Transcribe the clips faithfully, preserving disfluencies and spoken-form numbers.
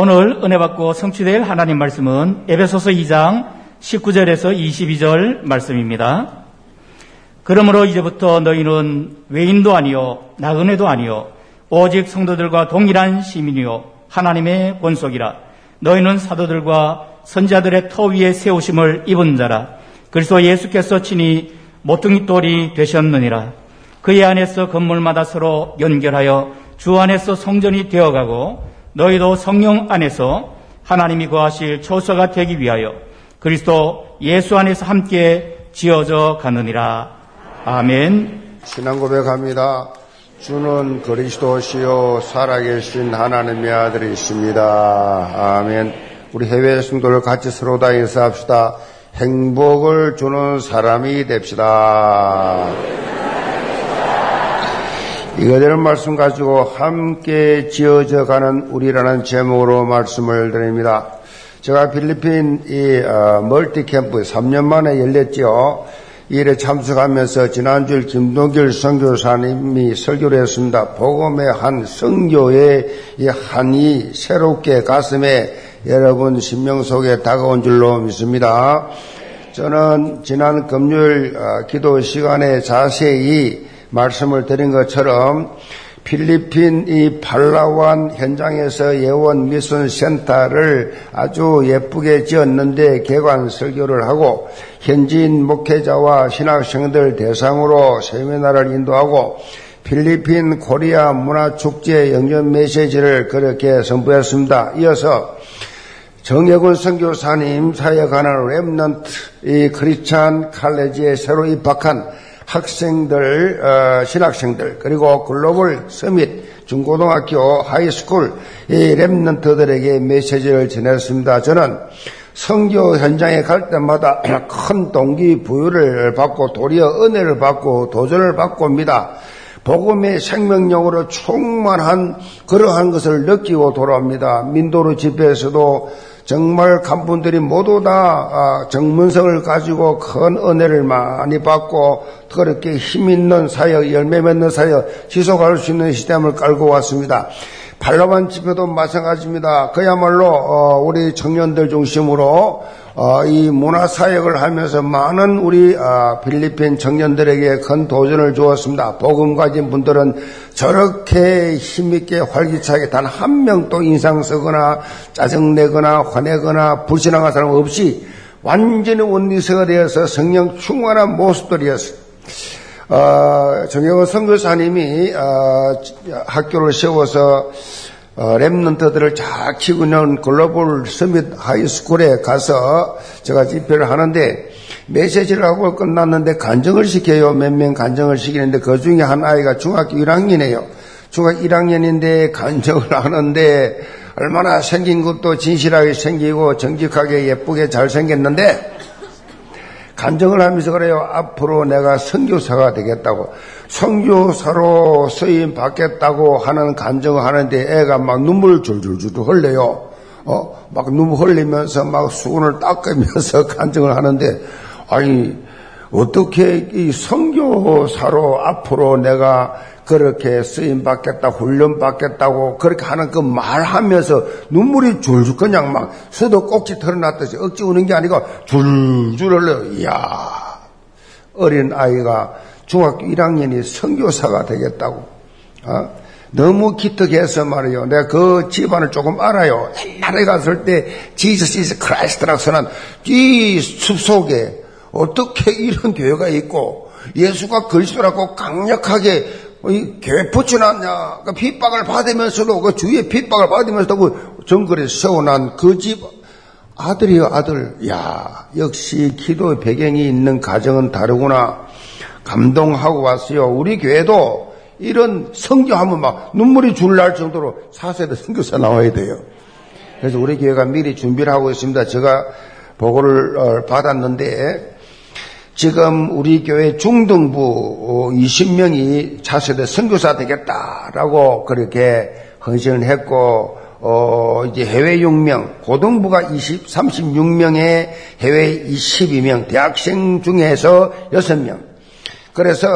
오늘 은혜받고 성취될 하나님 말씀은 에베소서 이 장 십구 절에서 이십이 절 말씀입니다. 그러므로 이제부터 너희는 외인도 아니요 나그네도 아니요 오직 성도들과 동일한 시민이요 하나님의 권속이라. 너희는 사도들과 선지자들의 터 위에 세우심을 입은 자라. 그리스도 예수께서 친히 모퉁이 돌이 되셨느니라. 그의 안에서 건물마다 서로 연결하여 주 안에서 성전이 되어가고 너희도 성령 안에서 하나님이 거하실 처소가 되기 위하여 그리스도 예수 안에서 함께 지어져 가느니라. 아멘. 신앙 고백합니다. 주는 그리스도시요 살아계신 하나님의 아들이십니다. 아멘. 우리 해외 성도를 같이 서로 다 인사합시다. 행복을 주는 사람이 됩시다. 이거 되는 말씀 가지고 함께 지어져 가는 우리라는 제목으로 말씀을 드립니다. 제가 필리핀 이 어, 멀티캠프 삼 년 만에 열렸죠. 이 일에 참석하면서 지난주에 김동길 선교사님이 설교를 했습니다. 복음의 한 선교의 이 한이 새롭게 가슴에 여러분 심령 속에 다가온 줄로 믿습니다. 저는 지난 금요일 어, 기도 시간에 자세히 말씀을 드린 것처럼 필리핀 이 팔라완 현장에서 예원 미션 센터를 아주 예쁘게 지었는데 개관 설교를 하고 현지인 목회자와 신학생들 대상으로 세미나를 인도하고 필리핀 코리아 문화축제 영접 메시지를 그렇게 선포했습니다. 이어서 정혁은 선교사님 사역하는 렘넌트 이 크리스찬 칼리지에 새로 입학한 학생들, 어, 신학생들, 그리고 글로벌 서밋, 중고등학교, 하이스쿨, 이 렘넌트들에게 메시지를 전했습니다. 저는 선교 현장에 갈 때마다 큰 동기부여를 받고 도리어 은혜를 받고 도전을 받고 옵니다. 복음의 생명력으로 충만한 그러한 것을 느끼고 돌아옵니다. 민도르 집회에서도 정말 간분들이 모두 다 정문성을 가지고 큰 은혜를 많이 받고 그렇게 힘있는 사역, 열매 맺는 사역, 지속할 수 있는 시스템을 깔고 왔습니다. 팔라완 집회도 마찬가지입니다. 그야말로 우리 청년들 중심으로 이 문화사역을 하면서 많은 우리 필리핀 청년들에게 큰 도전을 주었습니다. 복음 가진 분들은 저렇게 힘있게 활기차게 단 한 명도 인상 쓰거나 짜증내거나 화내거나 불신앙한 사람 없이 완전히 원리서가 되어서 성령 충만한 모습들이었습니다. 어, 정영호 선교사님이 어, 학교를 세워서 어, 렘넌트들을 잘 키우고 있는 글로벌 서밋 하이스쿨에 가서 제가 집회를 하는데 메시지를 하고 끝났는데 간증을 시켜요. 몇 명 간증을 시키는데 그 중에 한 아이가 중학교 일 학년이에요. 중학교 일 학년인데 간증을 하는데 얼마나 생긴 것도 진실하게 생기고 정직하게 예쁘게 잘생겼는데 간증을 하면서 그래요. 앞으로 내가 선교사가 되겠다고, 선교사로 쓰임 받겠다고 하는 간증을 하는데 애가 막 눈물을 줄줄줄 흘려요. 어, 막 눈물 흘리면서 막 수건을 닦으면서 간증을 하는데, 아니 어떻게 이 선교사로 앞으로 내가 그렇게 쓰임 받겠다, 훈련 받겠다고 그렇게 하는 그 말하면서 눈물이 줄줄 그냥 막 수도 꼭지 털어놨듯이 억지 우는 게 아니고 줄줄 흘러요. 이야, 어린 아이가 중학교 일 학년이 선교사가 되겠다고. 어? 너무 기특해서 말이에요. 내가 그 집안을 조금 알아요. 옛날에 갔을 때 지저스 이즈 크라이스트라고 써난 이 숲속에 어떻게 이런 교회가 있고 예수가 그리스도라고 강력하게 이 교회 붙여놨냐, 그 핍박을 받으면서도, 그 주위에 핍박을 받으면서도 그 정글에 세워난 그 집 아들이요, 아들. 야, 역시 기도의 배경이 있는 가정은 다르구나. 감동하고 왔어요. 우리 교회도 이런 선교하면 막 눈물이 줄 날 정도로 사 세대 선교사 나와야 돼요. 그래서 우리 교회가 미리 준비를 하고 있습니다. 제가 보고를 받았는데, 지금 우리 교회 중등부 이십 명이 차세대 선교사 되겠다라고 그렇게 헌신을 했고, 어, 이제 해외 육 명, 고등부가 삼십육 명에 해외 이십이 명, 대학생 중에서 여섯 명. 그래서,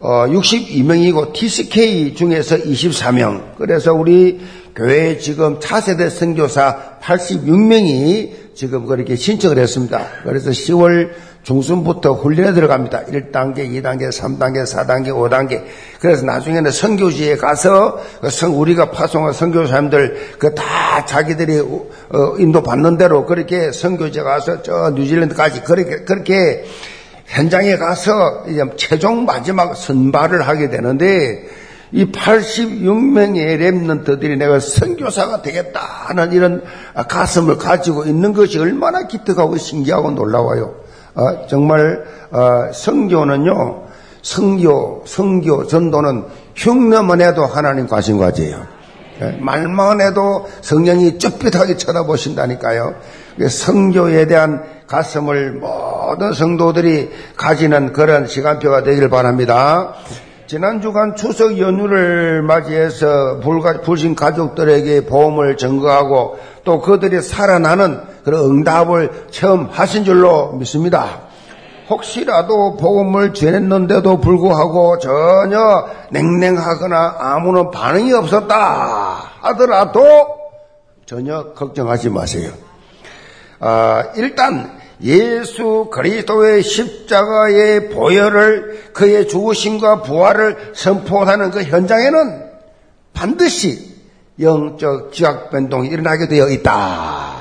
어, 육십이 명이고, 티씨케이 중에서 이십사 명. 그래서 우리 교회에 지금 차세대 선교사 팔십육 명이 지금 그렇게 신청을 했습니다. 그래서 시월 중순부터 훈련에 들어갑니다. 일 단계, 이 단계, 삼 단계, 사 단계, 오 단계. 그래서 나중에는 선교지에 가서 우리가 파송한 선교사님들 그 다 자기들이 인도받는 대로 그렇게 선교지에 가서 저 뉴질랜드까지 그렇게 그렇게 현장에 가서 이제 최종 마지막 선발을 하게 되는데, 이 팔십육 명의 렘넌트들이 내가 선교사가 되겠다 하는 이런 가슴을 가지고 있는 것이 얼마나 기특하고 신기하고 놀라워요. 어, 정말 어, 선교는요, 선교, 선교 전도는 흉내만 해도 하나님 관심과제예요. 말만 해도 성령이 쭈뼛하게 쳐다보신다니까요. 선교에 대한 가슴을 모든 성도들이 가지는 그런 시간표가 되길 바랍니다. 지난 주간 추석 연휴를 맞이해서 불가, 불신 가족들에게 보험을 전거하고 또 그들이 살아나는 그런 응답을 체험하신 줄로 믿습니다. 혹시라도 복음을 전했는데도 불구하고 전혀 냉랭하거나 아무런 반응이 없었다 하더라도 전혀 걱정하지 마세요. 아, 일단 예수 그리스도의 십자가의 보혈을, 그의 죽으심과 부활을 선포하는 그 현장에는 반드시 영적 지각 변동이 일어나게 되어 있다.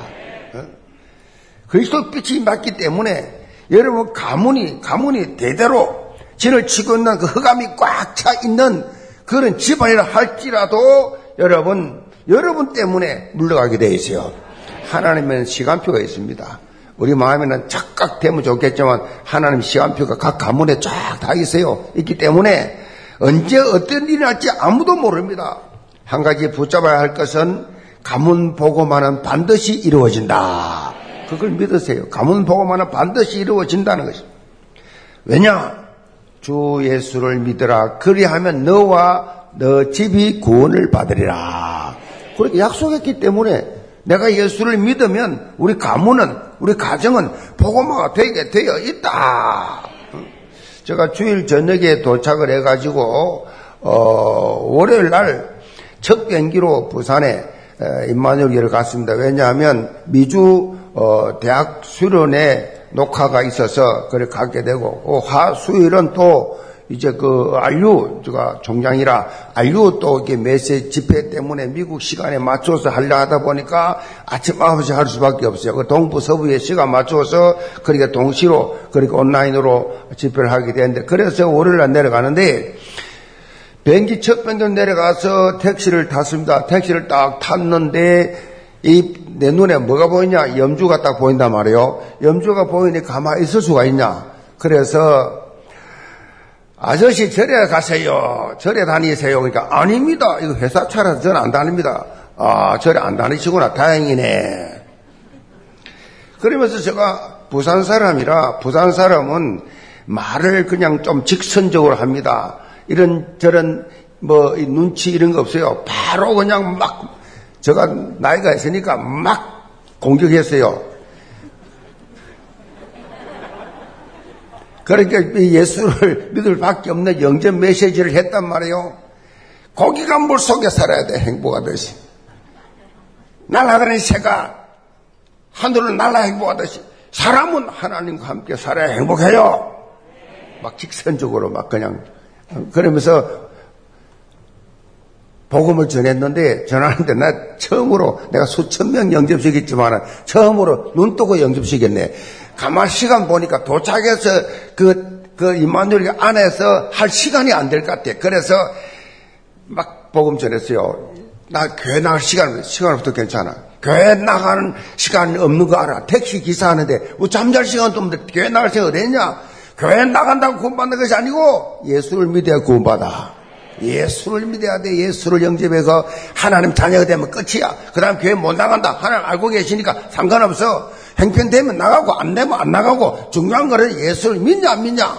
그리스도 빛이 났기 때문에 여러분 가문이 가문이 대대로 진을 치고 있는 그 흑암이 꽉 차 있는 그런 집안이라 할지라도 여러분 여러분 때문에 물러가게 되어 있어요. 하나님은 시간표가 있습니다. 우리 마음에는 착각되면 좋겠지만 하나님 시간표가 각 가문에 쫙 다 있어요. 있기 때문에 언제 어떤 일이 날지 아무도 모릅니다. 한 가지 붙잡아야 할 것은 가문 보고만은 반드시 이루어진다. 그걸 믿으세요. 가문 보고만은 반드시 이루어진다는 것입니다. 왜냐? 주 예수를 믿으라. 그리하면 너와 너 집이 구원을 받으리라. 그렇게 약속했기 때문에 내가 예수를 믿으면 우리 가문은, 우리 가정은 복음화가 되게 되어 있다. 제가 주일 저녁에 도착을 해가지고 어, 월요일 날 첫 비행기로 부산에 임마누엘교를 갔습니다. 왜냐하면 미주 어, 대학 수련회 녹화가 있어서 그걸 가게 되고, 어, 화, 수요일은 또 이제 그 알류, 제가 총장이라 알류 또 이렇게 메시지 집회 때문에 미국 시간에 맞춰서 하려 하다 보니까 아침 아홉 시 할 수밖에 없어요. 그 동부 서부의 시간 맞춰서 그렇게 동시로 그렇게 온라인으로 집회를 하게 되는데, 그래서 월요일날 내려가는데 비행기 첫 편견 내려가서 택시를 탔습니다. 택시를 딱 탔는데 이 내 눈에 뭐가 보이냐? 염주가 딱 보인단 말이에요. 염주가 보이니 가만히 있을 수가 있냐? 그래서 아저씨 절에 가세요. 절에 다니세요. 그러니까 아닙니다. 이거 회사 차라서 저는 안 다닙니다. 아, 절에 안 다니시구나. 다행이네. 그러면서 제가 부산 사람이라 부산 사람은 말을 그냥 좀 직선적으로 합니다. 이런 저런 뭐 눈치 이런 거 없어요. 바로 그냥 막 제가 나이가 있으니까 막 공격했어요. 그러니까 예수를 믿을 밖에 없는 영접 메시지를 했단 말이에요. 고기가 물 속에 살아야 돼, 행복하듯이. 날아가는 새가 하늘을 날아 행복하듯이 사람은 하나님과 함께 살아야 행복해요. 막 직선적으로 막 그냥 그러면서 복음을 전했는데, 전하는데 나 처음으로 내가 수천 명 영접시켰지만 처음으로 눈 뜨고 영접시켰네. 가만 시간 보니까 도착해서 그, 그 임마누엘 안에서 할 시간이 안 될 것 같아. 그래서 막 복음 전했어요. 나 교회 나갈 시간, 시간부터 괜찮아. 교회 나가는 시간 없는 거 알아. 택시 기사 하는데, 뭐 잠잘 시간도 없는데 교회 나갈 시간 어딨냐? 교회 나간다고 구원받는 것이 아니고 예수를 믿어야 구원받아. 예수를 믿어야 돼. 예수를 영접해서 하나님 자녀가 되면 끝이야. 그 다음 교회 못 나간다. 하나님 알고 계시니까 상관없어. 행편되면 나가고 안 되면 안 나가고, 중요한 거는 예수를 믿냐 안 믿냐.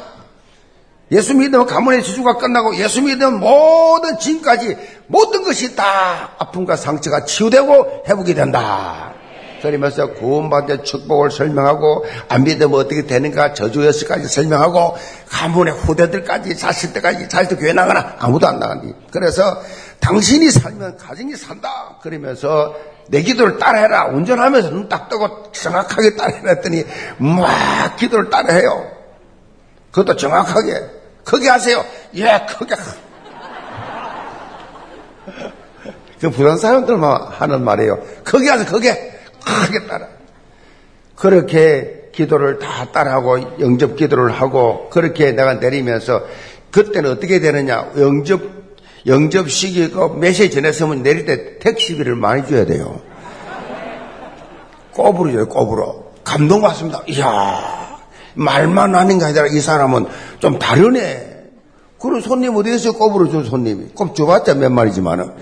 예수 믿으면 가문의 지주가 끝나고, 예수 믿으면 모든 짐까지 모든 것이 다 아픔과 상처가 치유되고 회복이 된다. 그러면서 구원받은 축복을 설명하고, 안 믿으면 어떻게 되는가 저주였을까지 설명하고, 가문의 후대들까지 자식들까지, 자식들 교회 나가나 아무도 안 나가니. 그래서 당신이 살면 가정이 산다 그러면서 내 기도를 따라해라. 운전하면서 눈 딱 뜨고 정확하게 따라해라 했더니 막 기도를 따라해요. 그것도 정확하게. 크게 하세요. 예, 크게. 그 부산 사람들만 하는 말이에요. 크게 하세요. 크게. 크게 따라. 그렇게 기도를 다 따라하고 영접 기도를 하고 그렇게 내가 내리면서 그때는 어떻게 되느냐. 영접 영접 시기가 몇 시에 지냈으면 내릴 때 택시비를 많이 줘야 돼요. 꼽으로 줘요, 꼽으로. 감동 받습니다. 이야, 말만 하는가 하더라. 이 사람은 좀 다르네. 그런 손님 어디 있어요? 꼽으로 준 손님이. 꼽 줘봤자 몇 마리지만은.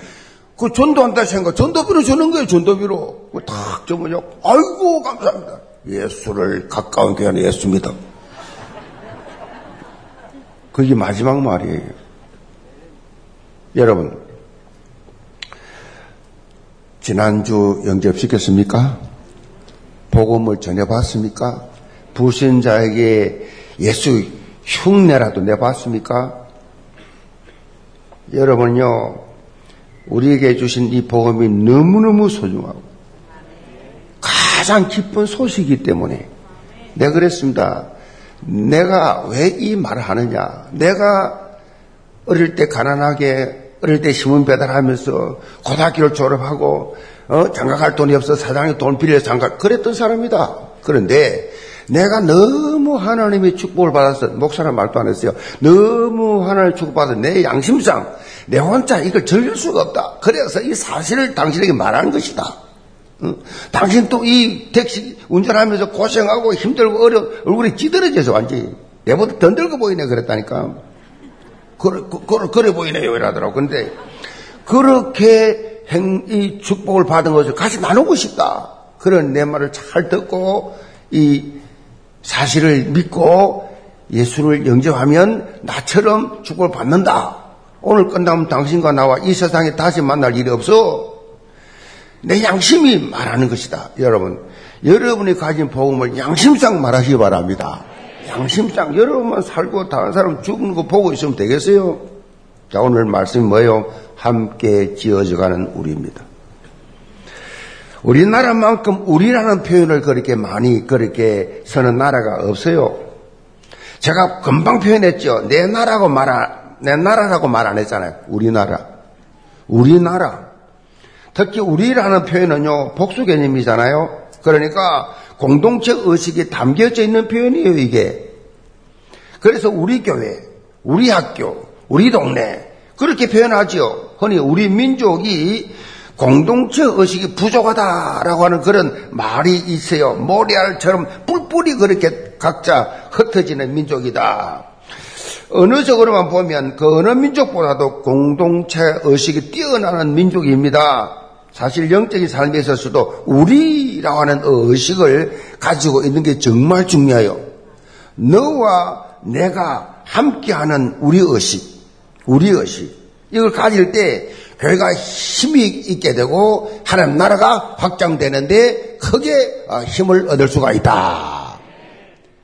그 전도한다 생각, 전도비로 주는 거예요, 전도비로. 그 탁 주면요. 아이고, 감사합니다. 예수를 가까운 교회 안에 예수 믿어. 그게 마지막 말이에요. 여러분, 지난주 영접시켰습니까? 복음을 전해봤습니까? 불신자에게 예수 흉내라도 내봤습니까? 여러분요, 우리에게 주신 이 복음이 너무너무 소중하고 가장 기쁜 소식이기 때문에 내가 그랬습니다. 내가 왜 이 말을 하느냐? 내가 어릴 때 가난하게, 어릴 때 신문 배달하면서 고등학교를 졸업하고 어? 장가갈 돈이 없어 사장님 돈 빌려서 장가 그랬던 사람이다. 그런데 내가 너무 하나님의 축복을 받아서 목사는 말도 안 했어요. 너무 하나님의 축복받아서 내 양심상 내 혼자 이걸 즐길 수가 없다. 그래서 이 사실을 당신에게 말하는 것이다. 응? 당신 또 이 택시 운전하면서 고생하고 힘들고 어려운 얼굴이 찌들어져서 완전히 내보다 더 늙어 보이네 그랬다니까. 그래, 그래, 그래 보이네요. 이러더라고. 근데, 그렇게 행, 이 축복을 받은 것을 같이 나누고 싶다. 그런 내 말을 잘 듣고, 이 사실을 믿고, 예수를 영접하면 나처럼 축복을 받는다. 오늘 끝나면 당신과 나와 이 세상에 다시 만날 일이 없어. 내 양심이 말하는 것이다. 여러분, 여러분이 가진 복음을 양심상 말하시기 바랍니다. 양심상 여러분만 살고 다른 사람 죽는 거 보고 있으면 되겠어요? 자, 오늘 말씀이 뭐예요? 함께 지어져가는 우리입니다. 우리나라만큼 우리라는 표현을 그렇게 많이 그렇게 쓰는 나라가 없어요. 제가 금방 표현했죠. 내 나라고 말 안, 내 나라라고 말 안 했잖아요. 우리나라. 우리나라. 특히 우리라는 표현은요, 복수 개념이잖아요. 그러니까 공동체 의식이 담겨져 있는 표현이에요, 이게. 그래서 우리 교회, 우리 학교, 우리 동네 그렇게 표현하죠. 흔히 우리 민족이 공동체 의식이 부족하다라고 하는 그런 말이 있어요. 모래알처럼 뿔뿔이 그렇게 각자 흩어지는 민족이다. 어느 쪽으로만 보면 그 어느 민족보다도 공동체 의식이 뛰어나는 민족입니다. 사실 영적인 삶에 있어서도 우리라고 하는 의식을 가지고 있는 게 정말 중요해요. 너와 내가 함께하는 우리 의식, 우리 의식 이걸 가질 때 교회가 힘이 있게 되고 하나님 나라가 확장되는데 크게 힘을 얻을 수가 있다.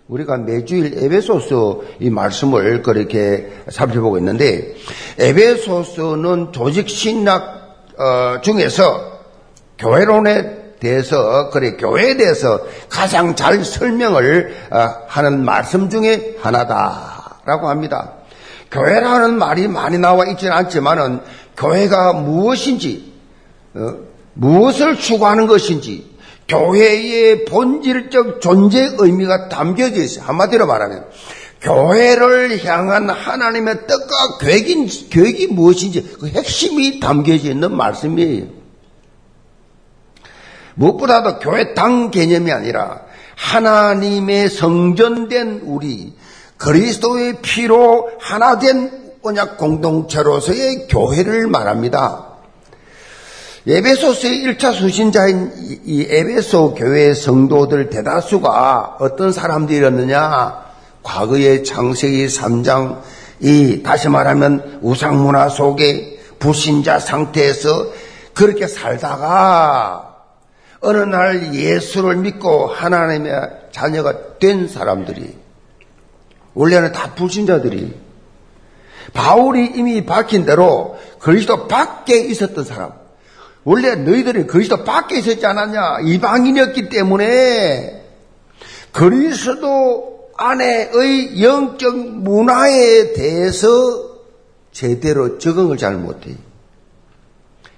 우리가 매주일 에베소서 이 말씀을 그렇게 살펴보고 있는데 에베소서는 조직신학 어, 중에서 교회론에 대해서, 그래, 교회에 대해서 가장 잘 설명을 어, 하는 말씀 중에 하나다라고 합니다. 교회라는 말이 많이 나와 있지는 않지만은 교회가 무엇인지, 어, 무엇을 추구하는 것인지, 교회의 본질적 존재의 의미가 담겨져 있어요. 한마디로 말하면. 교회를 향한 하나님의 뜻과 계획인, 계획이 무엇인지 그 핵심이 담겨져 있는 말씀이에요. 무엇보다도 교회당 개념이 아니라 하나님의 성전된 우리 그리스도의 피로 하나된 언약 공동체로서의 교회를 말합니다. 에베소서의 일 차 수신자인 이 에베소 교회의 성도들 대다수가 어떤 사람들이었느냐? 과거의 창세기 삼 장, 이, 다시 말하면 우상문화 속에 불신자 상태에서 그렇게 살다가 어느 날 예수를 믿고 하나님의 자녀가 된 사람들이, 원래는 다 불신자들이 바울이 이미 밝힌 대로 그리스도 밖에 있었던 사람, 원래 너희들이 그리스도 밖에 있었지 않았냐? 이방인이었기 때문에 그리스도 안에의 영적 문화에 대해서 제대로 적응을 잘 못해요.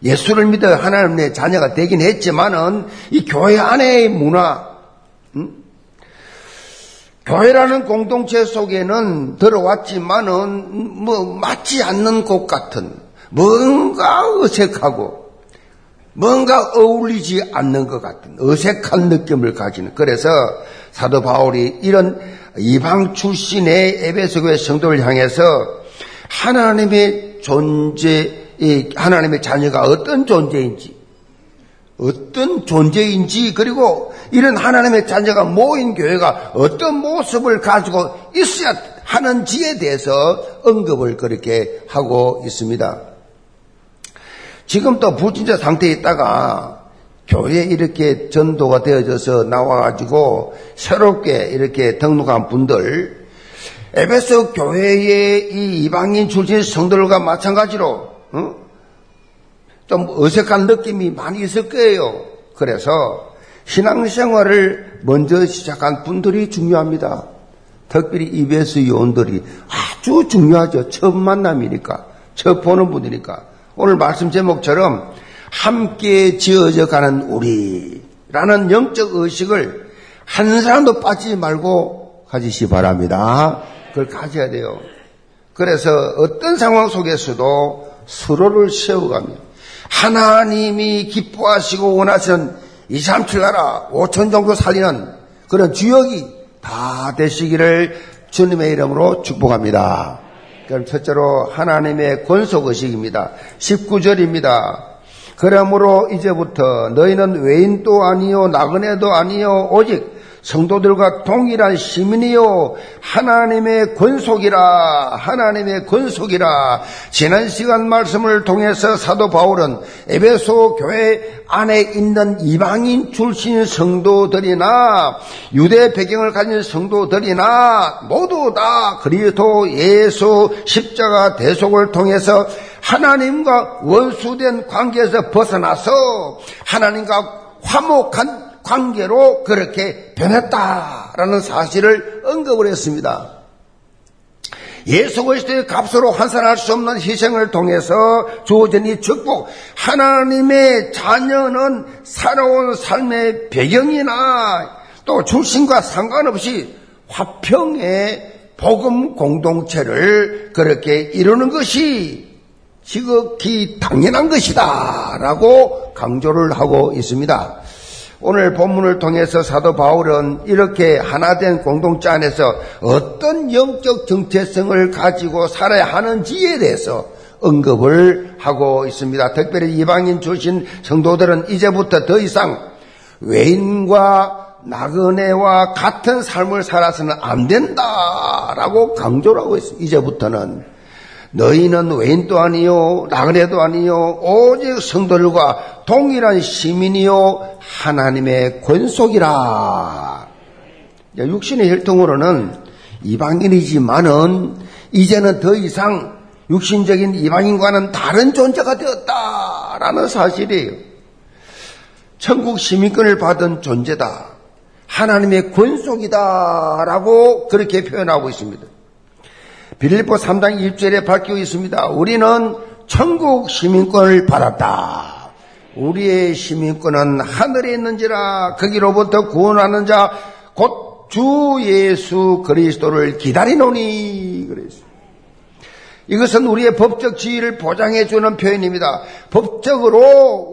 예수를 믿어 하나님의 자녀가 되긴 했지만은 이 교회 안에의 문화, 음? 교회라는 공동체 속에는 들어왔지만은 뭐 맞지 않는 곳 같은, 뭔가 어색하고 뭔가 어울리지 않는 것 같은 어색한 느낌을 가지는, 그래서 사도 바울이 이런 이방 출신의 에베소 교회 성도를 향해서 하나님의 존재, 이 하나님의 자녀가 어떤 존재인지, 어떤 존재인지, 그리고 이런 하나님의 자녀가 모인 교회가 어떤 모습을 가지고 있어야 하는지에 대해서 언급을 그렇게 하고 있습니다. 지금 또 불신자 상태에 있다가 교회에 이렇게 전도가 되어져서 나와가지고 새롭게 이렇게 등록한 분들, 에베소 교회의 이 이방인 출신 성도들과 마찬가지로 응? 좀 어색한 느낌이 많이 있을 거예요. 그래서 신앙생활을 먼저 시작한 분들이 중요합니다. 특별히 이베스 요원들이 아주 중요하죠. 첫 만남이니까, 첫 보는 분이니까. 오늘 말씀 제목처럼 함께 지어져 가는 우리라는 영적 의식을 한 사람도 빠지지 말고 가지시 바랍니다. 그걸 가져야 돼요. 그래서 어떤 상황 속에서도 서로를 세워가며 하나님이 기뻐하시고 원하시는 이삼칠 나라 오천 정도 살리는 그런 주역이 다 되시기를 주님의 이름으로 축복합니다. 그럼 첫째로 하나님의 권속의식입니다. 십구 절입니다. 그러므로 이제부터 너희는 외인도 아니요 나그네도 아니요 오직 성도들과 동일한 시민이요 하나님의 권속이라. 하나님의 권속이라. 지난 시간 말씀을 통해서 사도 바울은 에베소 교회 안에 있는 이방인 출신 성도들이나 유대 배경을 가진 성도들이나 모두 다 그리스도 예수 십자가 대속을 통해서 하나님과 원수된 관계에서 벗어나서 하나님과 화목한 관계로 그렇게 변했다라는 사실을 언급을 했습니다. 예수 그리스도의 값으로 환산할 수 없는 희생을 통해서 주어진 이 축복, 하나님의 자녀는 살아온 삶의 배경이나 또 출신과 상관없이 화평의 복음 공동체를 그렇게 이루는 것이 지극히 당연한 것이다라고 강조를 하고 있습니다. 오늘 본문을 통해서 사도 바울은 이렇게 하나된 공동체 안에서 어떤 영적 정체성을 가지고 살아야 하는지에 대해서 언급을 하고 있습니다. 특별히 이방인 출신 성도들은 이제부터 더 이상 외인과 나그네와 같은 삶을 살아서는 안 된다라고 강조를 하고 있습니다. 이제부터는 너희는 외인도 아니요 나그네도 아니요 오직 성도들과 동일한 시민이요 하나님의 권속이라. 육신의 혈통으로는 이방인이지만은 이제는 더 이상 육신적인 이방인과는 다른 존재가 되었다라는 사실이에요. 천국 시민권을 받은 존재다, 하나님의 권속이다라고 그렇게 표현하고 있습니다. 빌립보 삼 장 이 절에 밝히고 있습니다. 우리는 천국 시민권을 받았다. 우리의 시민권은 하늘에 있는지라, 거기로부터 구원하는 자 곧 주 예수 그리스도를 기다리노니. 그랬어요. 이것은 우리의 법적 지위를 보장해 주는 표현입니다. 법적으로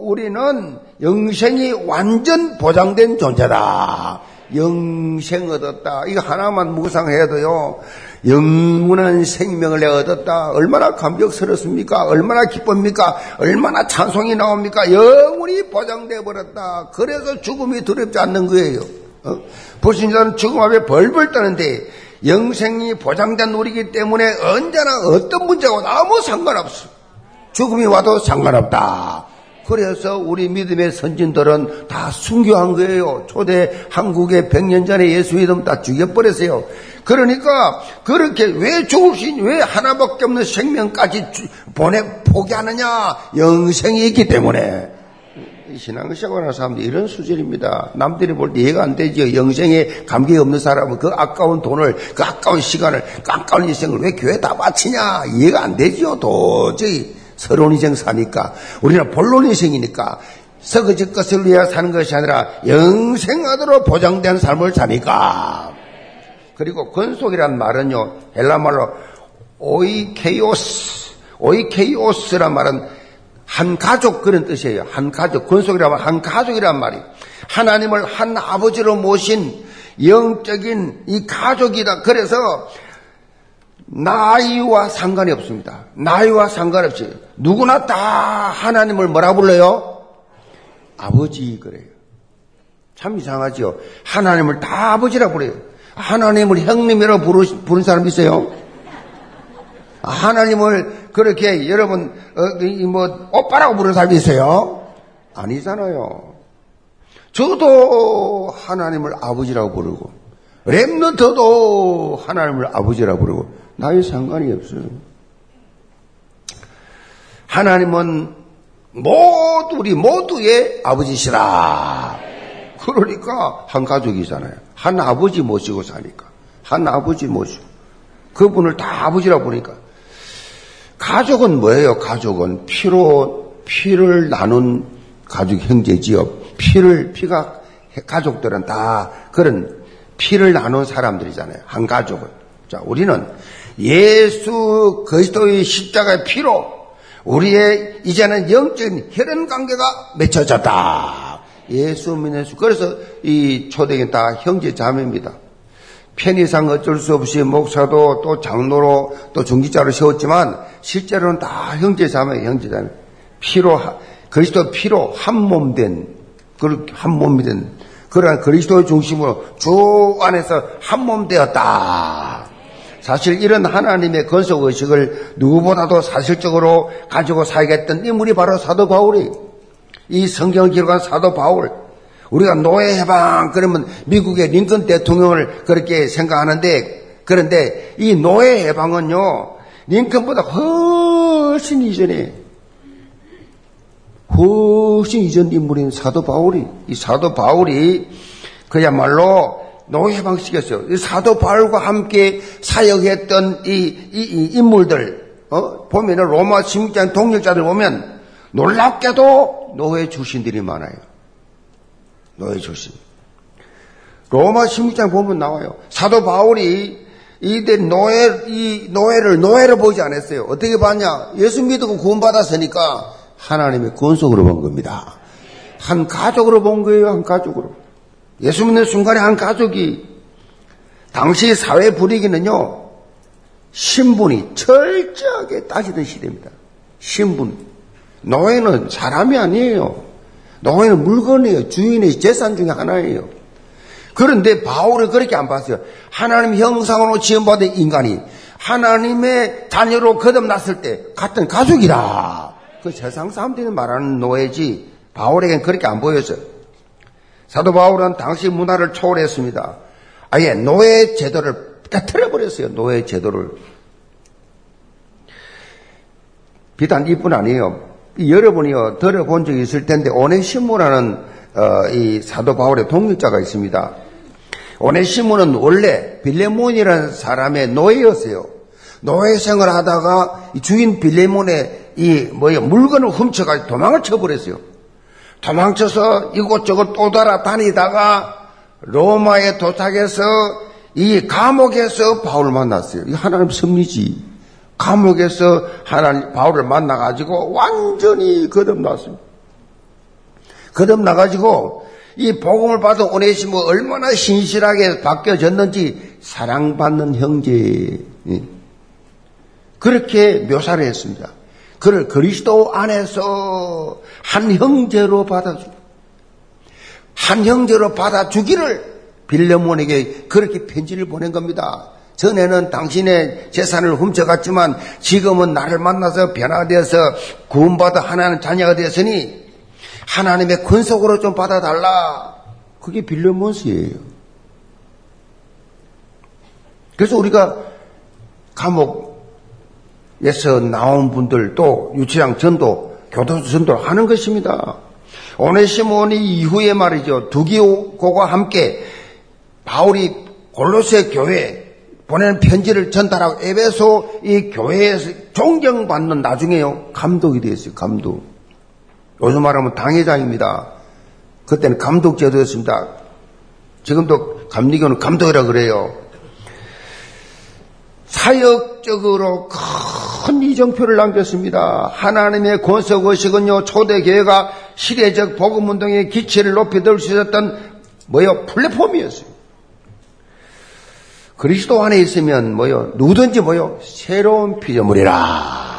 우리는 영생이 완전 보장된 존재다. 영생 얻었다. 이거 하나만 묵상해도요, 영원한 생명을 내가 얻었다. 얼마나 감격스럽습니까? 얼마나 기쁩니까? 얼마나 찬송이 나옵니까? 영원히 보장되어 버렸다. 그래서 죽음이 두렵지 않는 거예요. 어? 불신자는 죽음 앞에 벌벌 떠는데 영생이 보장된 우리이기 때문에 언제나 어떤 문제가 와도 아무 상관없어. 죽음이 와도 상관없다. 그래서 우리 믿음의 선진들은 다 순교한 거예요. 초대 한국의 백 년 전에 예수 믿음 다 죽여버렸어요. 그러니까 그렇게 왜 죽으신, 왜 하나밖에 없는 생명까지 보내 포기하느냐, 영생이 있기 때문에. 신앙을 시작하는 사람들이 이런 수준입니다. 남들이 볼 때 이해가 안 되죠. 영생에 감격이 없는 사람은 그 아까운 돈을, 그 아까운 시간을, 그 아까운 인생을 왜 교회에 다 바치냐, 이해가 안 되죠. 도저히 서론 인생 사니까, 우리는 본론 인생이니까 서그지 것을 위해 사는 것이 아니라 영생하도록 보장된 삶을 사니까. 그리고 권속이란 말은요, 헬라말로 오이케이오스, 오이케이오스란 말은 한 가족, 그런 뜻이에요. 한 가족, 권속이라면 한 가족이란 말이에요. 하나님을 한 아버지로 모신 영적인 이 가족이다. 그래서 나이와 상관이 없습니다. 나이와 상관없이 누구나 다 하나님을 뭐라 불러요? 아버지 그래요. 참 이상하죠. 하나님을 다 아버지라 그래요. 하나님을 형님이라 부른 사람 있어요? 하나님을 그렇게 여러분 어, 뭐 오빠라고 부르는 사람이 있어요? 아니잖아요. 저도 하나님을 아버지라고 부르고 렘넌트도 하나님을 아버지라고 부르고 나의 상관이 없어요. 하나님은 모두 우리 모두의 아버지시라. 그러니까 한 가족이잖아요. 한 아버지 모시고 사니까, 한 아버지 모시고 그분을 다 아버지라고 부르니까. 가족은 뭐예요? 가족은 피로, 피를 나눈 가족 형제지요. 피를, 피가, 가족들은 다 그런 피를 나눈 사람들이잖아요. 한 가족은. 자, 우리는 예수 그리스도의 십자가의 피로 우리의 이제는 영적인 혈연 관계가 맺혀졌다. 예수 믿는 수. 그래서 이 초대교회는 다 형제 자매입니다. 편의상 어쩔 수 없이 목사도 또 장로로 또 중직자로 세웠지만 실제로는 다 형제자매, 형제자매. 피로, 그리스도 피로 한 몸 된, 한 몸이 된 그러한 그리스도의 중심으로 주 안에서 한 몸 되었다. 사실 이런 하나님의 건속의식을 누구보다도 사실적으로 가지고 살겠던 인물이 바로 사도 바울이, 이 성경을 기록한 사도 바울. 우리가 노예 해방 그러면 미국의 링컨 대통령을 그렇게 생각하는데, 그런데 이 노예 해방은요 링컨보다 훨씬 이전에 훨씬 이전 인물인 사도 바울이, 이 사도 바울이 그야말로 노예 해방 시켰어요. 이 사도 바울과 함께 사역했던 이, 이, 이 인물들 어? 보면은 로마 침입자 동역자들 보면 놀랍게도 노예 출신들이 많아요. 노예 출신. 로마 십육 장 보면 나와요. 사도 바울이 이때 노예, 이 노예를 노예로 보지 않았어요. 어떻게 봤냐? 예수 믿고 구원받았으니까 하나님의 권속으로 본 겁니다. 한 가족으로 본 거예요. 한 가족으로. 예수 믿는 순간에 한 가족이, 당시 사회 분위기는요 신분이 철저하게 따지던 시대입니다. 신분. 노예는 사람이 아니에요. 노예는 물건이에요. 주인의 재산 중에 하나예요. 그런데 바울은 그렇게 안 봤어요. 하나님 형상으로 지음받은 인간이 하나님의 자녀로 거듭났을 때 같은 가족이라. 그 세상 사람들이 말하는 노예지 바울에겐 그렇게 안 보였어요. 사도 바울은 당시 문화를 초월했습니다. 아예 노예 제도를 깨트려버렸어요. 노예 제도를. 비단 이뿐 아니에요. 여러분이요, 들어본 적이 있을 텐데, 오네시모라는, 어, 이 사도 바울의 동역자가 있습니다. 오네시모는 원래 빌레몬이라는 사람의 노예였어요. 노예 생활을 하다가 주인 빌레몬의 이, 뭐요, 물건을 훔쳐가지고 도망을 쳐버렸어요. 도망쳐서 이곳저곳 떠돌아 다니다가 로마에 도착해서 이 감옥에서 바울을 만났어요. 이 하나님 섭리지. 감옥에서 하나님 바울을 만나가지고 완전히 거듭났습니다. 거듭나가지고 이 복음을 받은 오네시모 얼마나 신실하게 바뀌어졌는지 사랑받는 형제, 그렇게 묘사를 했습니다. 그를 그리스도 안에서 한 형제로 받아주, 한 형제로 받아주기를 빌레몬에게 그렇게 편지를 보낸 겁니다. 전에는 당신의 재산을 훔쳐갔지만 지금은 나를 만나서 변화되어서 구원받아 하나님 자녀가 되었으니 하나님의 권속으로 좀 받아달라. 그게 빌레몬스예요. 그래서 우리가 감옥에서 나온 분들도 유치장 전도, 교도소 전도 하는 것입니다. 오네시모니 이후에 말이죠. 두기고와 함께 바울이 골로새 교회에 보내는 편지를 전달하고 에베소 이 교회에서 존경받는 나중에요. 감독이 되었어요. 감독. 요즘 말하면 당회장입니다. 그때는 감독 제도였습니다. 지금도 감리교는 감독이라 그래요. 사역적으로 큰 이정표를 남겼습니다. 하나님의 권속의식은요, 초대교회가 시대적 복음운동의 기치를 높이 들 수 있었던 뭐요, 플랫폼이었어요. 그리스도 안에 있으면 뭐요, 누구든지 뭐요, 새로운 피조물이라.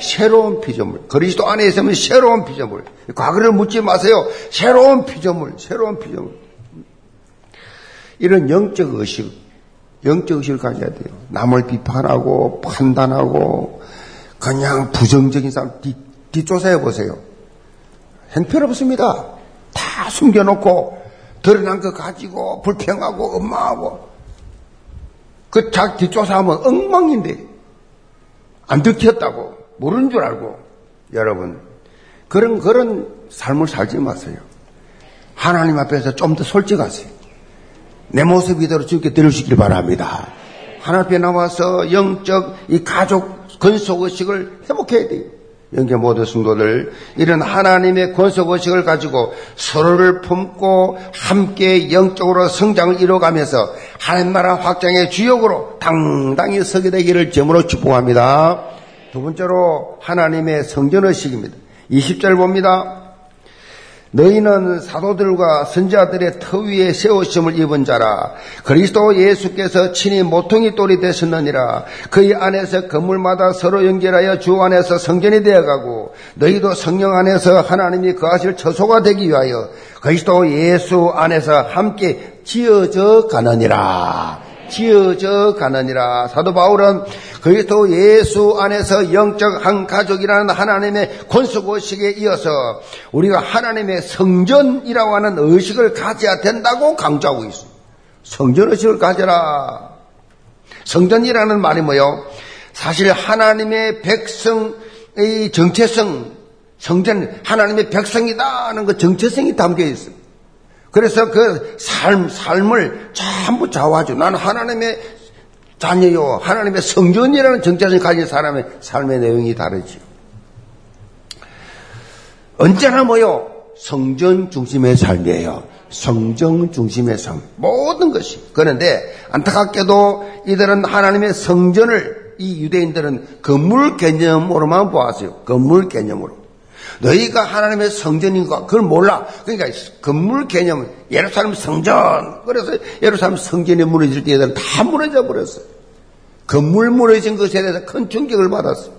새로운 피조물. 그리스도 안에 있으면 새로운 피조물. 과거를 묻지 마세요. 새로운 피조물, 새로운 피조물. 이런 영적 의식. 영적 의식을 가져야 돼요. 남을 비판하고 판단하고 그냥 부정적인 사람 뒷조사해 보세요. 형편없습니다. 다 숨겨놓고 드러난 거 가지고 불평하고 엄마하고 그 작 뒷조사하면 엉망인데 안 들켰다고 모르는 줄 알고 여러분 그런 그런 삶을 살지 마세요. 하나님 앞에서 좀 더 솔직하세요. 내 모습 이대로 주께 들으시길 바랍니다. 하나님 앞에 나와서 영적 이 가족 권속의식을 회복해야 돼요. 영계 모든 성도들 이런 하나님의 권속의식을 가지고 서로를 품고 함께 영적으로 성장을 이뤄가면서 하나님 나라 확장의 주역으로 당당히 서게 되기를 점으로 축복합니다. 두 번째로 하나님의 성전의식입니다. 이십 절 봅니다. 너희는 사도들과 선지자들의 터위에 세우심을 입은 자라. 그리스도 예수께서 친히 모퉁이 돌이 되셨느니라. 그의 안에서 건물마다 서로 연결하여 주 안에서 성전이 되어가고 너희도 성령 안에서 하나님이 거하실 처소가 되기 위하여 그리스도 예수 안에서 함께 지어져 가느니라. 지어져 가느니라. 사도 바울은 그리스도 예수 안에서 영적 한 가족이라는 하나님의 권속의식에 이어서 우리가 하나님의 성전이라고 하는 의식을 가져야 된다고 강조하고 있습니다. 성전의식을 가져라. 성전이라는 말이 뭐요? 사실 하나님의 백성의 정체성, 성전, 하나님의 백성이다 하는 그 정체성이 담겨 있습니다. 그래서 그 삶, 삶을 전부 좌우하죠. 나는 하나님의 자녀요. 하나님의 성전이라는 정체성을 가진 사람의 삶의 내용이 다르지요. 언제나 뭐요? 성전 중심의 삶이에요. 성전 중심의 삶. 모든 것이. 그런데 안타깝게도 이들은 하나님의 성전을 이 유대인들은 건물 개념으로만 보았어요. 건물 개념으로. 너희가 하나님의 성전인 거 그걸 몰라. 그러니까 건물 개념은 예루살렘 성전. 그래서 예루살렘 성전이 무너질 때 얘들은 다 무너져 버렸어요. 건물 무너진 것에 대해서 큰 충격을 받았어요.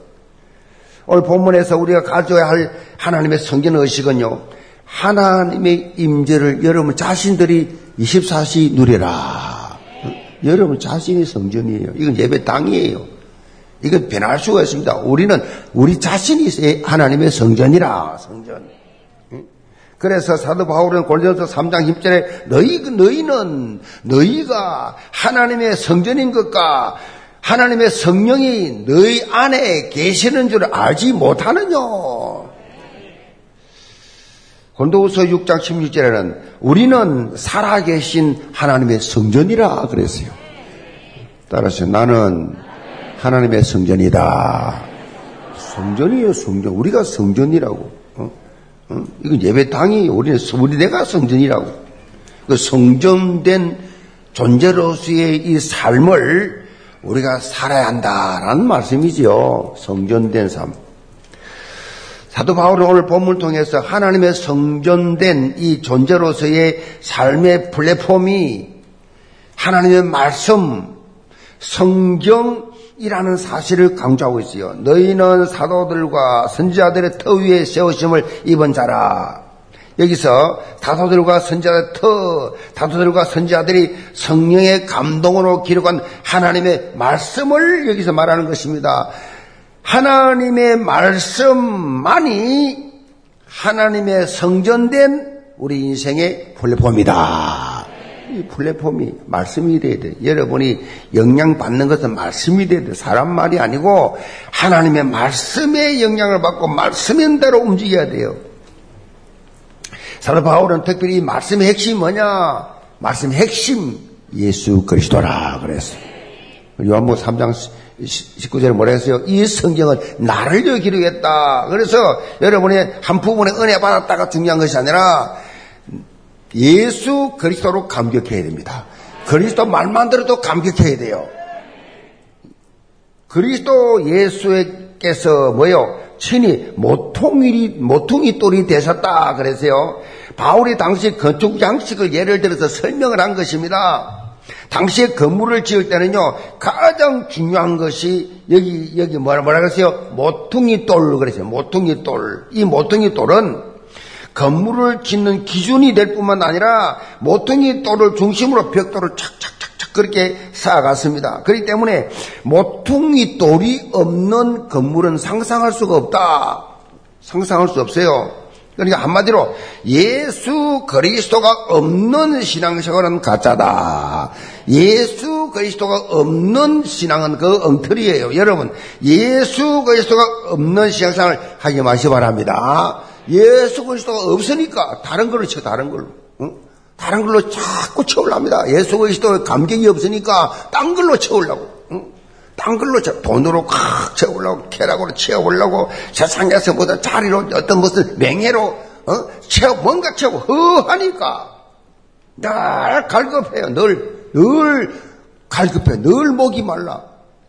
오늘 본문에서 우리가 가져야 할 하나님의 성전 의식은요. 하나님의 임재를 여러분 자신들이 이십사 시 누리라. 여러분 자신이 성전이에요. 이건 예배당이에요. 이건 변할 수가 있습니다. 우리는 우리 자신이 하나님의 성전이라. 성전. 그래서 사도 바울은 골로새서 삼 장 십 절에 너희, 너희는 너희가 하나님의 성전인 것과 하나님의 성령이 너희 안에 계시는 줄 알지 못하느냐. 고린도후서 육 장 십육 절에는 우리는 살아계신 하나님의 성전이라 그랬어요. 따라서 나는 하나님의 성전이다. 성전이에요, 성전. 우리가 성전이라고. 어? 어? 이건 예배당이 우리는 우리 내가 성전이라고. 그 성전된 존재로서의 이 삶을 우리가 살아야 한다라는 말씀이지요. 성전된 삶. 사도 바울은 오늘 본문을 통해서 하나님의 성전된 이 존재로서의 삶의 플랫폼이 하나님의 말씀, 성경 이라는 사실을 강조하고 있어요. 너희는 사도들과 선지자들의 터 위에 세우심을 입은 자라. 여기서 사도들과 선지자들의 터, 사도들과 선지자들이 성령의 감동으로 기록한 하나님의 말씀을 여기서 말하는 것입니다. 하나님의 말씀만이 하나님의 성전된 우리 인생의 플랫폼이다. 이 플랫폼이 말씀이 돼야 돼. 여러분이 영향 받는 것은 말씀이 돼야 돼. 사람 말이 아니고 하나님의 말씀에 영향을 받고 말씀인 대로 움직여야 돼요. 사도 바울은 특별히 이 말씀의 핵심이 뭐냐? 말씀의 핵심 예수 그리스도라 그랬어요. 요한복음 삼 장 십구 절에 뭐라 했어요? 이 성경은 나를 위해 기록했다. 그래서 여러분이 한 부분에 은혜 받았다가 중요한 것이 아니라 예수 그리스도로 감격해야 됩니다. 그리스도 말만 들어도 감격해야 돼요. 그리스도 예수께서 뭐요? 친히 모퉁이, 모퉁이 돌이 되셨다 그랬어요. 바울이 당시 건축 양식을 예를 들어서 설명을 한 것입니다. 당시에 건물을 지을 때는요, 가장 중요한 것이, 여기, 여기 뭐라, 뭐라 그랬어요? 모퉁이 돌, 그랬어요. 모퉁이 돌. 이 모퉁이 돌은 건물을 짓는 기준이 될 뿐만 아니라, 모퉁이 돌을 중심으로 벽돌을 착착착착 그렇게 쌓아갔습니다. 그렇기 때문에, 모퉁이 돌이 없는 건물은 상상할 수가 없다. 상상할 수 없어요. 그러니까 한마디로 예수 그리스도가 없는 신앙생활은 가짜다. 예수 그리스도가 없는 신앙은 그 엉터리예요. 여러분 예수 그리스도가 없는 신앙생활 하지 마시기 바랍니다. 예수 그리스도가 없으니까 다른 걸로 쳐 다른 걸로. 응? 다른 걸로 자꾸 채우랍니다. 예수 그리스도의 감격이 없으니까 딴 걸로 채우려고. 응? 딴 걸로 돈으로 콱 채우려고, 쾌락으로 채우려고, 세상에서 보다 자리로, 어떤 무슨 맹해로, 어? 채워, 뭔가 채우고, 허하니까. 날 갈급해요, 늘. 늘 갈급해. 늘 목이 말라.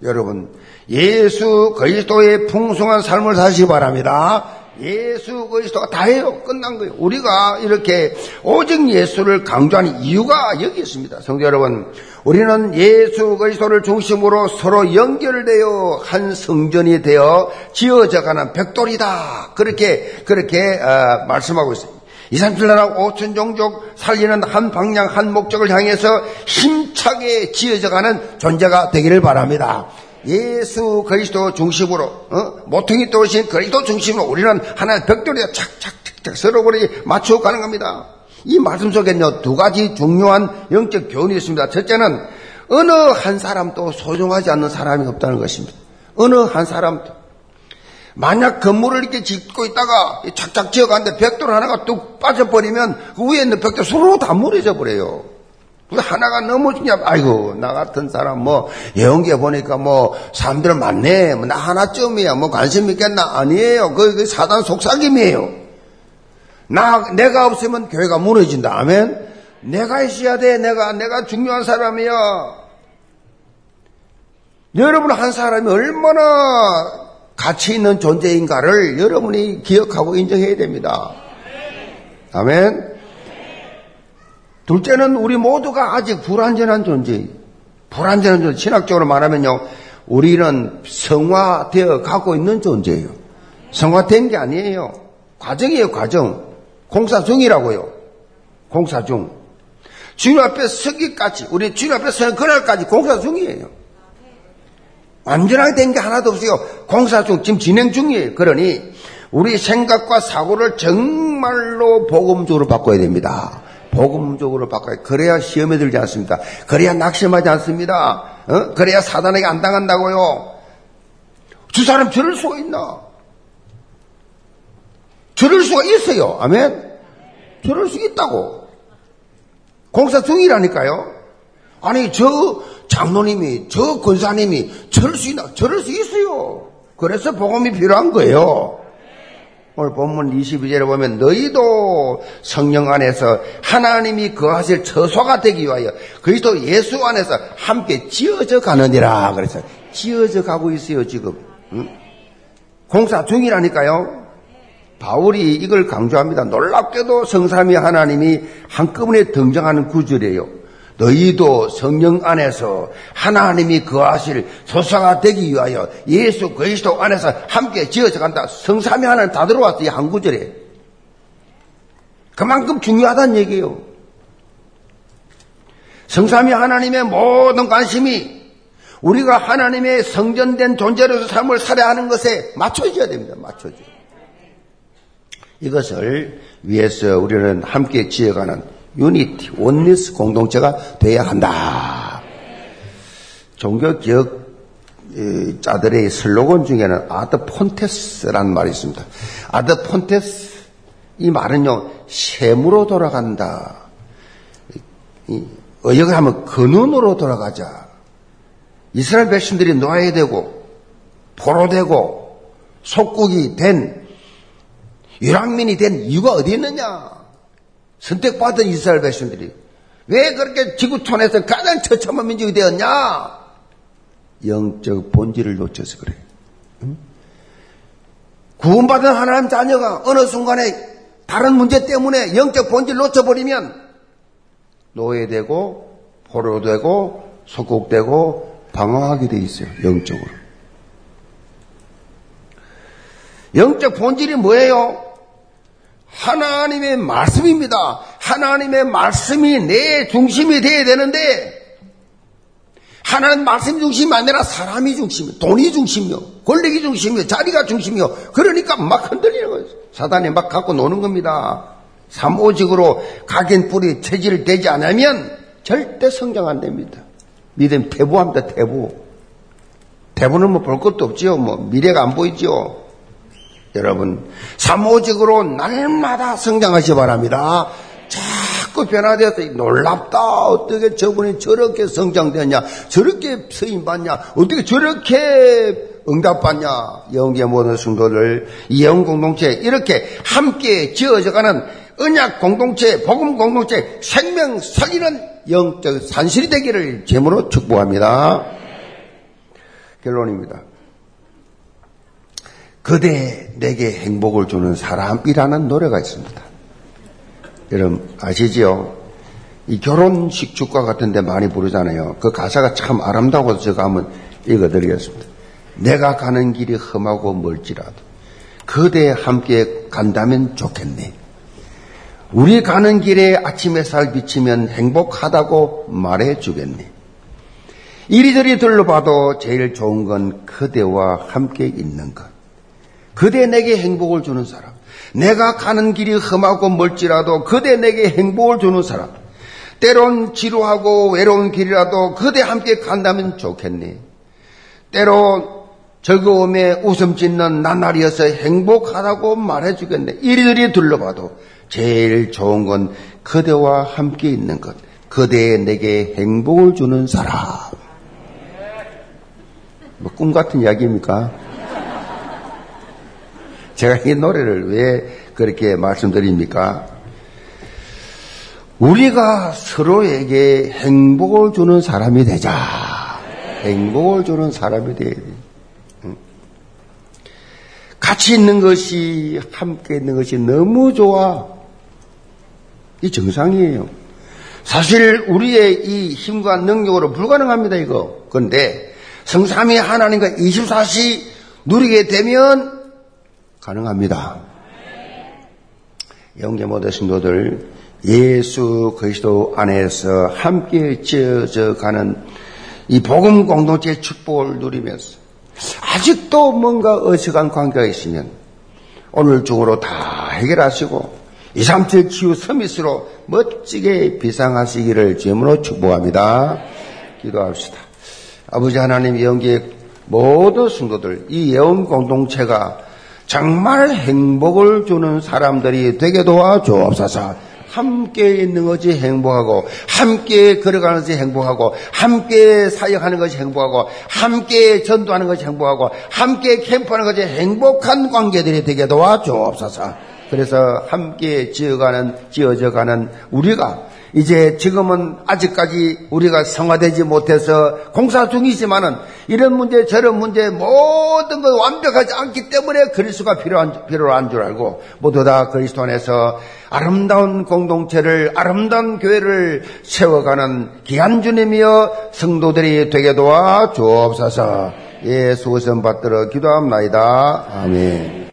여러분, 예수 그리스도의 풍성한 삶을 사시기 바랍니다. 예수 그리스도가 다예요. 끝난 거예요. 우리가 이렇게 오직 예수를 강조하는 이유가 여기 있습니다. 성도 여러분, 우리는 예수 그리스도를 중심으로 서로 연결되어 한 성전이 되어 지어져가는 벽돌이다. 그렇게 그렇게 어, 말씀하고 있습니다. 이삼칠 나라 오천 종족 살리는 한 방향 한 목적을 향해서 힘차게 지어져가는 존재가 되기를 바랍니다. 예수 그리스도 중심으로, 어? 모퉁이 떠오신 그리스도 중심으로 우리는 하나의 벽돌에 착착착착 서로 그리 맞춰 가는 겁니다. 이 말씀 속에는 두 가지 중요한 영적 교훈이 있습니다. 첫째는 어느 한 사람도 소중하지 않는 사람이 없다는 것입니다. 어느 한 사람도. 만약 건물을 이렇게 짓고 있다가 착착 지어가는데 벽돌 하나가 뚝 빠져버리면 그 위에 있는 벽돌 서로 다 무너져 버려요. 하나가 넘어지냐, 아이고, 나 같은 사람, 뭐, 예언계 보니까 뭐, 사람들 많네, 뭐, 나 하나쯤이야, 뭐, 관심 있겠나? 아니에요. 그, 그 사단 속삭임이에요. 나, 내가 없으면 교회가 무너진다. 아멘? 내가 있어야 돼. 내가, 내가 중요한 사람이야. 여러분 한 사람이 얼마나 가치 있는 존재인가를 여러분이 기억하고 인정해야 됩니다. 아멘? 둘째는 우리 모두가 아직 불완전한 존재예요. 불완전한 존재. 신학적으로 말하면요, 우리는 성화되어 가고 있는 존재예요. 성화된 게 아니에요. 과정이에요, 과정. 공사 중이라고요. 공사 중. 주님 앞에 서기까지, 우리 주님 앞에 서는 그날까지 공사 중이에요. 완전하게 된 게 하나도 없어요. 공사 중, 지금 진행 중이에요. 그러니 우리 생각과 사고를 정말로 복음적으로 바꿔야 됩니다. 복음적으로 바꿔야, 그래야 시험에 들지 않습니다. 그래야 낙심하지 않습니다. 어? 그래야 사단에게 안 당한다고요. 저 사람 저럴 수가 있나? 저럴 수가 있어요. 아멘? 저럴 수 있다고. 공사 중이라니까요. 아니, 저 장로님이, 저 권사님이 저럴 수 있나? 저럴 수 있어요. 그래서 복음이 필요한 거예요. 오늘 본문 이십이 절에 보면 너희도 성령 안에서 하나님이 거하실 처소가 되기 위하여 그리스도 예수 안에서 함께 지어져 가느니라 그랬어요. 지어져 가고 있어요 지금. 응? 공사 중이라니까요. 바울이 이걸 강조합니다. 놀랍게도 성삼위 하나님이 한꺼번에 등장하는 구절이에요. 너희도 성령 안에서 하나님이 거하실 소사가 되기 위하여 예수 그리스도 안에서 함께 지어져 간다. 성삼위 하나는 다 들어왔어요. 한 구절에. 그만큼 중요하다는 얘기예요. 성삼위 하나님의 모든 관심이 우리가 하나님의 성전된 존재로서 삶을 살아야 하는 것에 맞춰져야 됩니다. 맞춰져. 이것을 위해서 우리는 함께 지어가는 유니티, 원리스 공동체가 돼야 한다. 종교개혁자들의 슬로건 중에는 아드 폰테스라는 말이 있습니다. 아드 폰테스, 이 말은요, 셈으로 돌아간다. 어역을 하면 근원으로 돌아가자. 이스라엘 백성들이 노아에 되고 포로되고 속국이 된 유랑민이 된 이유가 어디 있느냐? 선택받은 이스라엘 백성들이 왜 그렇게 지구촌에서 가장 처참한 민족이 되었냐? 영적 본질을 놓쳐서 그래. 응? 구원받은 하나님 자녀가 어느 순간에 다른 문제 때문에 영적 본질을 놓쳐버리면 노예되고 포로되고 속국되고 방황하게 돼 있어요. 영적으로. 영적 본질이 뭐예요? 하나님의 말씀입니다. 하나님의 말씀이 내 중심이 돼야 되는데 하나님 말씀 중심이 아니라 사람이 중심이요, 돈이 중심이요, 권력이 중심이요, 자리가 중심이요. 그러니까 막 흔들리는 거예요. 사단이 막 갖고 노는 겁니다. 삼오직으로 각인 뿌리 체질 되지 않으면 절대 성장 안 됩니다. 믿음 태부합니다. 태부. 태부는 뭐 볼 것도 없지요. 뭐 미래가 안 보이지요. 여러분 삼오직으로 날마다 성장하시기 바랍니다. 자꾸 변화되어서 놀랍다. 어떻게 저분이 저렇게 성장되었냐. 저렇게 쓰임받냐. 어떻게 저렇게 응답받냐. 영계 모든 성도들 이 영 공동체 이렇게 함께 지어져가는 언약 공동체, 복음 공동체, 생명 살리는 영적 산실이 되기를 제물로 축복합니다. 결론입니다. 그대 내게 행복을 주는 사람이라는 노래가 있습니다. 여러분 아시지요? 이 결혼식 축가 같은 데 많이 부르잖아요. 그 가사가 참 아름다워서 제가 한번 읽어드리겠습니다. 내가 가는 길이 험하고 멀지라도 그대 함께 간다면 좋겠네. 우리 가는 길에 아침 햇살 비치면 행복하다고 말해주겠네. 이리저리 둘러봐도 제일 좋은 건 그대와 함께 있는 것. 그대 내게 행복을 주는 사람. 내가 가는 길이 험하고 멀지라도 그대 내게 행복을 주는 사람. 때론 지루하고 외로운 길이라도 그대 함께 간다면 좋겠네. 때론 즐거움에 웃음 짓는 나날이어서 행복하다고 말해주겠네. 이리저리 둘러봐도 제일 좋은 건 그대와 함께 있는 것. 그대에 내게 행복을 주는 사람. 뭐 꿈 같은 이야기입니까? 제가 이 노래를 왜 그렇게 말씀드립니까? 우리가 서로에게 행복을 주는 사람이 되자. 행복을 주는 사람이 돼야 돼. 같이 있는 것이, 함께 있는 것이 너무 좋아. 이 정상이에요. 사실 우리의 이 힘과 능력으로 불가능합니다, 이거. 그런데 성삼위 하나님과 이십사 시 누리게 되면 가능합니다. 영계 모든 신도들 예수 그리스도 안에서 함께 지어져 가는 이 복음 공동체의 축복을 누리면서 아직도 뭔가 어색한 관계가 있으면 오늘 중으로 다 해결하시고 이삼칠 치유 서밋으로 멋지게 비상하시기를 주님으로 축복합니다. 기도합시다. 아버지 하나님, 영계 모든 성도들 이 예언 공동체가 정말 행복을 주는 사람들이 되게 도와주옵소서. 함께 있는 것이 행복하고 함께 걸어가는 것이 행복하고 함께 사역하는 것이 행복하고 함께 전도하는 것이 행복하고 함께 캠프하는 것이 행복한 관계들이 되게 도와주옵소서. 그래서 함께 지어가는, 지어져가는 우리가 이제 지금은 아직까지 우리가 성화되지 못해서 공사 중이지만은 이런 문제 저런 문제 모든 것 완벽하지 않기 때문에 그리스도가 필요한, 필요한 줄 알고 모두 다 그리스도 안에서 아름다운 공동체를 아름다운 교회를 세워가는 귀한 주님이여 성도들이 되게 도와 주옵소서. 예수의 선 받들어 기도합니다. 아멘.